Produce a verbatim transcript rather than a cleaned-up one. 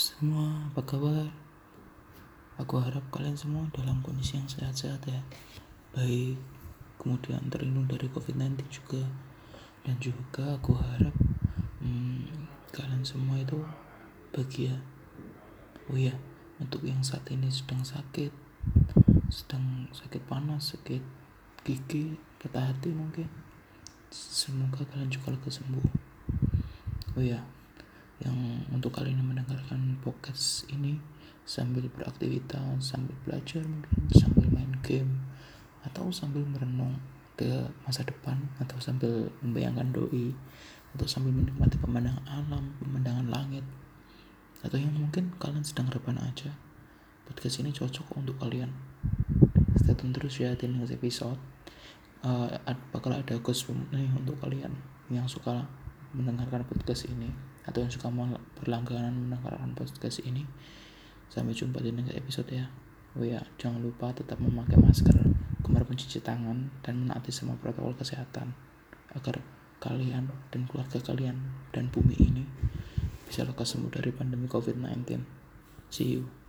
semua, apa kabar? Aku harap kalian semua dalam kondisi yang sehat-sehat ya, baik, kemudian terlindung dari covid sembilan belas juga. Dan juga aku harap hmm, kalian semua itu bahagia. Oh iya, untuk yang saat ini sedang sakit, sedang sakit panas, sakit gigi, patah hati mungkin, semoga kalian juga lega sembuh. Oh iya, yang untuk kalian yang mendengarkan podcast ini sambil beraktivitas, sambil belajar mungkin, sambil main game, atau sambil merenung ke masa depan, atau sambil membayangkan doi, atau sambil menikmati pemandangan alam, pemandangan langit, atau yang mungkin kalian sedang rebahan aja, podcast ini cocok untuk kalian. Stay tune terus ya di next episode. Uh, bakal ada ghost nih untuk kalian yang suka mendengarkan podcast ini, atau yang suka berlangganan mendengarkan podcast ini. Sampai jumpa di next episode ya. Oh ya, jangan lupa tetap memakai masker, gemar mencuci tangan, dan menaati semua protokol kesehatan agar kalian dan keluarga kalian dan bumi ini bisa lekas sembuh dari pandemi covid sembilan belas. See you.